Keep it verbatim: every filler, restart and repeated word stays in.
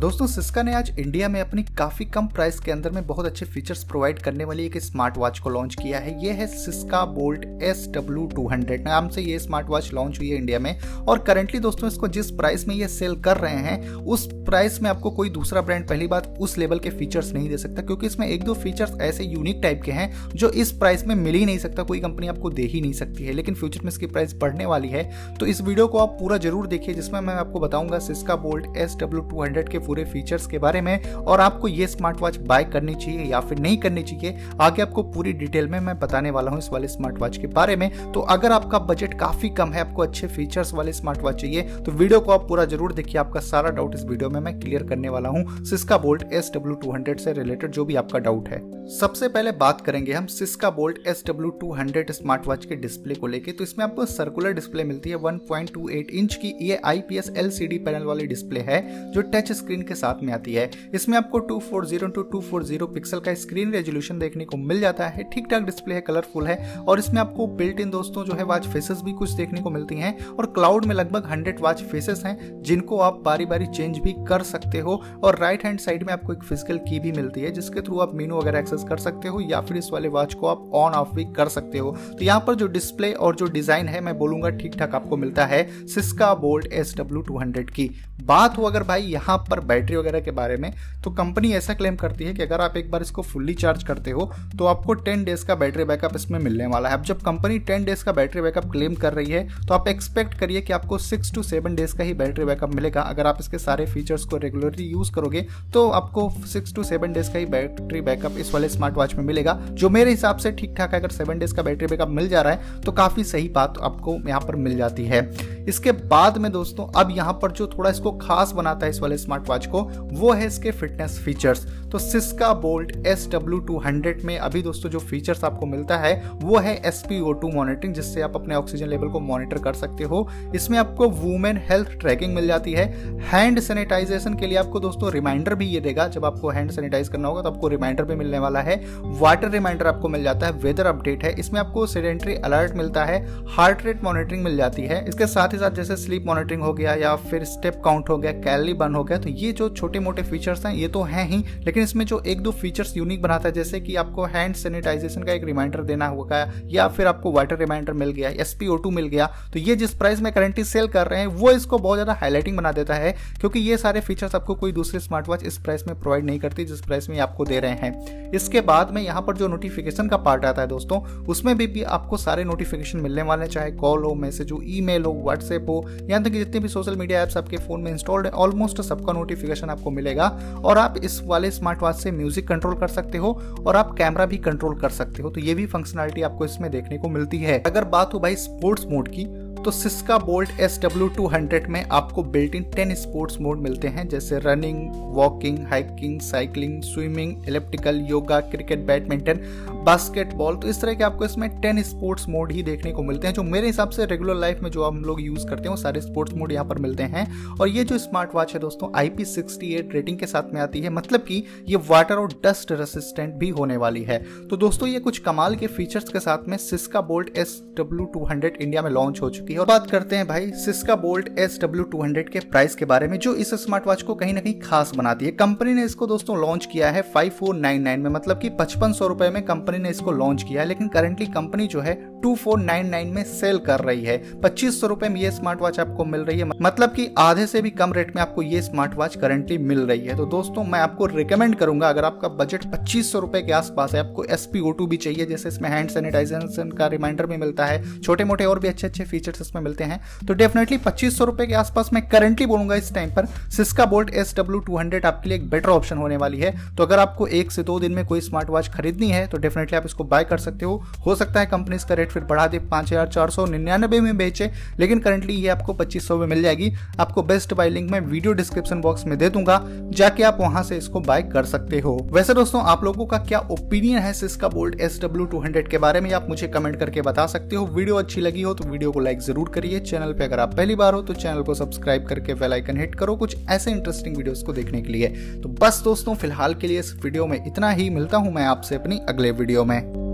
दोस्तों सिस्का ने आज इंडिया में अपनी काफी कम प्राइस के अंदर में बहुत अच्छे फीचर्स प्रोवाइड करने वाली एक स्मार्ट वॉच को लॉन्च किया है। ये है Syska bolt S W two hundred नाम से ये स्मार्ट वॉच लॉन्च हुई है इंडिया में, और करंटली दोस्तों इसको जिस प्राइस में ये सेल कर रहे हैं उस प्राइस में आपको कोई दूसरा ब्रांड पहली बात उस लेवल के फीचर्स नहीं दे सकता, क्योंकि इसमें एक दो फीचर्स ऐसे यूनिक टाइप के हैं जो इस प्राइस में मिल ही नहीं सकता, कोई कंपनी आपको दे ही नहीं सकती है। लेकिन फ्यूचर में इसकी प्राइस बढ़ने वाली है, तो इस वीडियो को आप पूरा जरूर देखिए जिसमें मैं आपको बताऊंगा Syska bolt S W two hundred के पूरे फीचर्स के बारे में, और आपको ये स्मार्ट वॉच बाय करनी चाहिए या फिर नहीं करनी चाहिए। आगे आपको पूरी डिटेल में मैं बताने वाला हूँ इस वाले स्मार्ट वॉच के बारे में। तो अगर आपका बजट काफी कम है, आपको अच्छे फीचर्स वाले स्मार्ट वॉच चाहिए तो वीडियो को आप पूरा जरूर देखिए, आपका सारा डाउट इस वीडियो में मैं क्लियर करने वाला हूँ Syska bolt S W two hundred से रिलेटेड जो भी आपका डाउट है। सबसे पहले बात करेंगे हम Syska bolt S W two hundred smart watch के डिस्प्ले को लेके। तो इसमें आपको सर्कुलर डिस्प्ले मिलती है one point two eight inch की। ये आईपीएस एलसीडी पैनल वाली डिस्प्ले है जो टच स्क्रीन के साथ में आती है। इसमें आपको two forty by two forty pixel का स्क्रीन रेजोल्यूशन देखने को मिल जाता है। ठीक ठाक डिस्प्ले है, कलरफुल है, और इसमें आपको बिल्ट इन दोस्तों जो है वॉच फेसेस भी कुछ देखने को मिलती हैं, और क्लाउड में लगभग हंड्रेड वॉच फेसेस हैं जिनको आप बारी बारी चेंज भी कर सकते हो। और राइट हैंड साइड में आपको एक फिजिकल की भी मिलती है जिसके थ्रू आप मेनू वगैरह एक्सेस कर सकते हो या फिर इस वाले वॉच को आप ऑन ऑफ भी कर सकते हो। तो यहाँ पर जो डिस्प्ले और जो डिजाइन है मैं बोलूंगा ठीक ठाक आपको मिलता है Syska bolt S W two hundred की। बात हो अगर भाई यहाँ पर बैटरी वगैरह के बारे में, तो कंपनी ऐसा क्लेम करती है कि अगर आप एक बार इसको फुल्ली चार्ज करते हो तो आपको टेन डेज का बैटरी बैकअप इसमें मिलने वाला है। अब जब कंपनी टेन डेज का बैटरी बैकअप क्लेम कर रही है तो आप एक्सपेक्ट करिए कि आपको सिक्स टू सेवन डेज का ही बैटरी बैकअप मिलेगा। अगर आप इसके सारे फीचर्स को रेगुलरली यूज करोगे तो आपको सिक्स टू सेवन डेज का ही बैटरी बैकअप इस वाले स्मार्ट वॉच में मिलेगा, जो मेरे हिसाब से ठीक ठाक है। अगर सेवन डेज का बैटरी बैकअप मिल जा रहा है तो काफी सही बात आपको यहाँ पर मिल जाती है। इसके बाद में दोस्तों अब यहाँ पर जो थोड़ा इसको खास बनाता है इस वाले स्मार्ट वॉच को, वो है इसके फिटनेस फीचर्स। तो Syska bolt S W two hundred में अभी दोस्तों जो फीचर्स आपको मिलता है वो है S P O two monitoring, जिससे आप अपने ऑक्सीजन लेवल को मॉनिटर कर सकते हो। इसमें आपको वुमेन हेल्थ ट्रैकिंग मिल जाती है। हैंड सैनिटाइजेशन के लिए आपको दोस्तों रिमाइंडर भी ये देगा, जब आपको हैंड सैनिटाइज करना होगा तो आपको रिमाइंडर भी मिलने वाला है। वाटर रिमाइंडर आपको मिल जाता है। वेदर अपडेट है, इसमें आपको सेडेंटरी अलर्ट मिलता है। हार्ट रेट मॉनिटरिंग मिल जाती है। इसके साथ ही साथ जैसे स्लीप मॉनिटरिंग हो गया या फिर स्टेप काउंट हो गया, कैलोरी बर्न हो गया, तो ये जो छोटे मोटे फीचर्स हैं ये तो हैं ही, लेकिन इसमें जो एक दो फीचर्स यूनिक बनाता है जैसे कि आपको हैंड सैनिटाइजेशन का एक रिमाइंडर देना होगा या फिर आपको वाटर रिमाइंडर मिल गया, एस पी ओ टू मिल गया, तो ये जिस प्राइस में करंटली सेल कर रहे हैं वो इसको बहुत ज़्यादा हाईलाइटिंग बना देता है, क्योंकि ये सारे फीचर्स आपको कोई दूसरे स्मार्ट वॉच इस प्राइस में प्रोवाइड नहीं करती जिस प्राइस में आपको दे रहे हैं। इसके बाद में यहाँ पर जो नोटिफिकेशन का पार्ट आता है दोस्तों, उसमें भी, भी आपको सारे नोटिफिकेशन मिलने वाले हैं, चाहे कॉल हो, मैसेज हो, ई मेल हो, व्हाट्सएप हो, यहाँ तक कि जितने भी सोशल मीडिया ऐप्स आपके फोन में इंस्टॉल्ड है ऑलमोस्ट सबका नोटिफिकेशन आपको मिलेगा। और आप इस वाले स्मार्ट वॉच से म्यूजिक कंट्रोल कर सकते हो और आप कैमरा भी कंट्रोल कर सकते हो, तो ये भी फंक्शनलिटी आपको इसमें देखने को मिलती है। अगर बात हो भाई स्पोर्ट्स मोड की, तो Syska bolt S W two hundred में आपको built in ten sports mode मिलते हैं, जैसे running, walking, hiking, cycling, swimming, elliptical, yoga, cricket, badminton, basketball, तो इस तरह के आपको इसमें टेन स्पोर्ट्स मोड ही देखने को मिलते हैं, जो मेरे हिसाब से रेगुलर लाइफ में जो हम लोग यूज करते हैं वो सारे स्पोर्ट्स मोड यहाँ पर मिलते हैं। और ये जो स्मार्ट वॉच है दोस्तों I P sixty eight rating के साथ में आती है, मतलब कि ये वाटर और डस्ट रेसिस्टेंट भी होने वाली है। तो दोस्तों ये कुछ कमाल के फीचर्स के साथ में Syska bolt S W two hundred India में लॉन्च हो चुकी है। और बात करते हैं भाई Syska bolt S W two hundred के प्राइस के बारे में, जो इस स्मार्ट वॉच को कहीं ना कहीं खास बनाती है। कंपनी ने इसको दोस्तों लॉन्च किया है फाइव फोर नाइन नाइन में, मतलब कि पचपन सौ रुपए में कंपनी ने इसको लॉन्च किया है, लेकिन करंटली कंपनी जो है टू फोर नाइन नाइन में सेल कर रही है। पच्चीस सौ रुपए में ये स्मार्ट वॉच आपको मिल रही है, मतलब कि आधे से भी कम रेट में आपको ये स्मार्ट वॉच करंटली मिल रही है। तो दोस्तों मैं आपको रिकमेंड करूंगा, अगर आपका बजट पच्चीस सौ रुपए के आसपास है, आपको एस पी ओ टू भी चाहिए, जैसे इसमें हैंड सैनिटाइजेशन का रिमाइंडर भी मिलता है, छोटे मोटे और भी अच्छे अच्छे फीचर्स इसमें मिलते हैं, तो डेफिनेटली पच्चीस सौ रुपए के आसपास मैं करंटली बोलूंगा इस टाइम पर Syska bolt S W two hundred आपके लिए एक बेटर ऑप्शन होने वाली है। तो अगर आपको एक से दो दिन में कोई स्मार्ट वॉच खरीदनी है तो डेफिनेटली आप इसको बाय कर सकते हो। हो सकता है कंपनी इसका रेट फिर बढ़ा दे, पांच हजार चार सौ निन्यानबे में बेचे, लेकिन करंटली ये आपको पच्चीस सौ में मिल जाएगी। आपको बेस्ट बाय लिंक मैं वीडियो डिस्क्रिप्शन बॉक्स में दे दूंगा, जाके आप वहां से इसको बाय कर सकते हो। वैसे दोस्तों आप लोगों का क्या ओपिनियन है Syska bolt S W two hundred के बारे में, आप मुझे कमेंट करके बता सकते हो। वीडियो अच्छी लगी हो तो वीडियो को लाइक जरूर करिए। चैनल पे अगर आप पहली बार हो तो चैनल को सब्सक्राइब करके बेल आइकन हिट करो कुछ ऐसे इंटरेस्टिंग वीडियोस को देखने के लिए। तो बस दोस्तों फिलहाल के लिए इस वीडियो में इतना ही, मिलता हूं मैं आपसे अपनी अगले वीडियो में।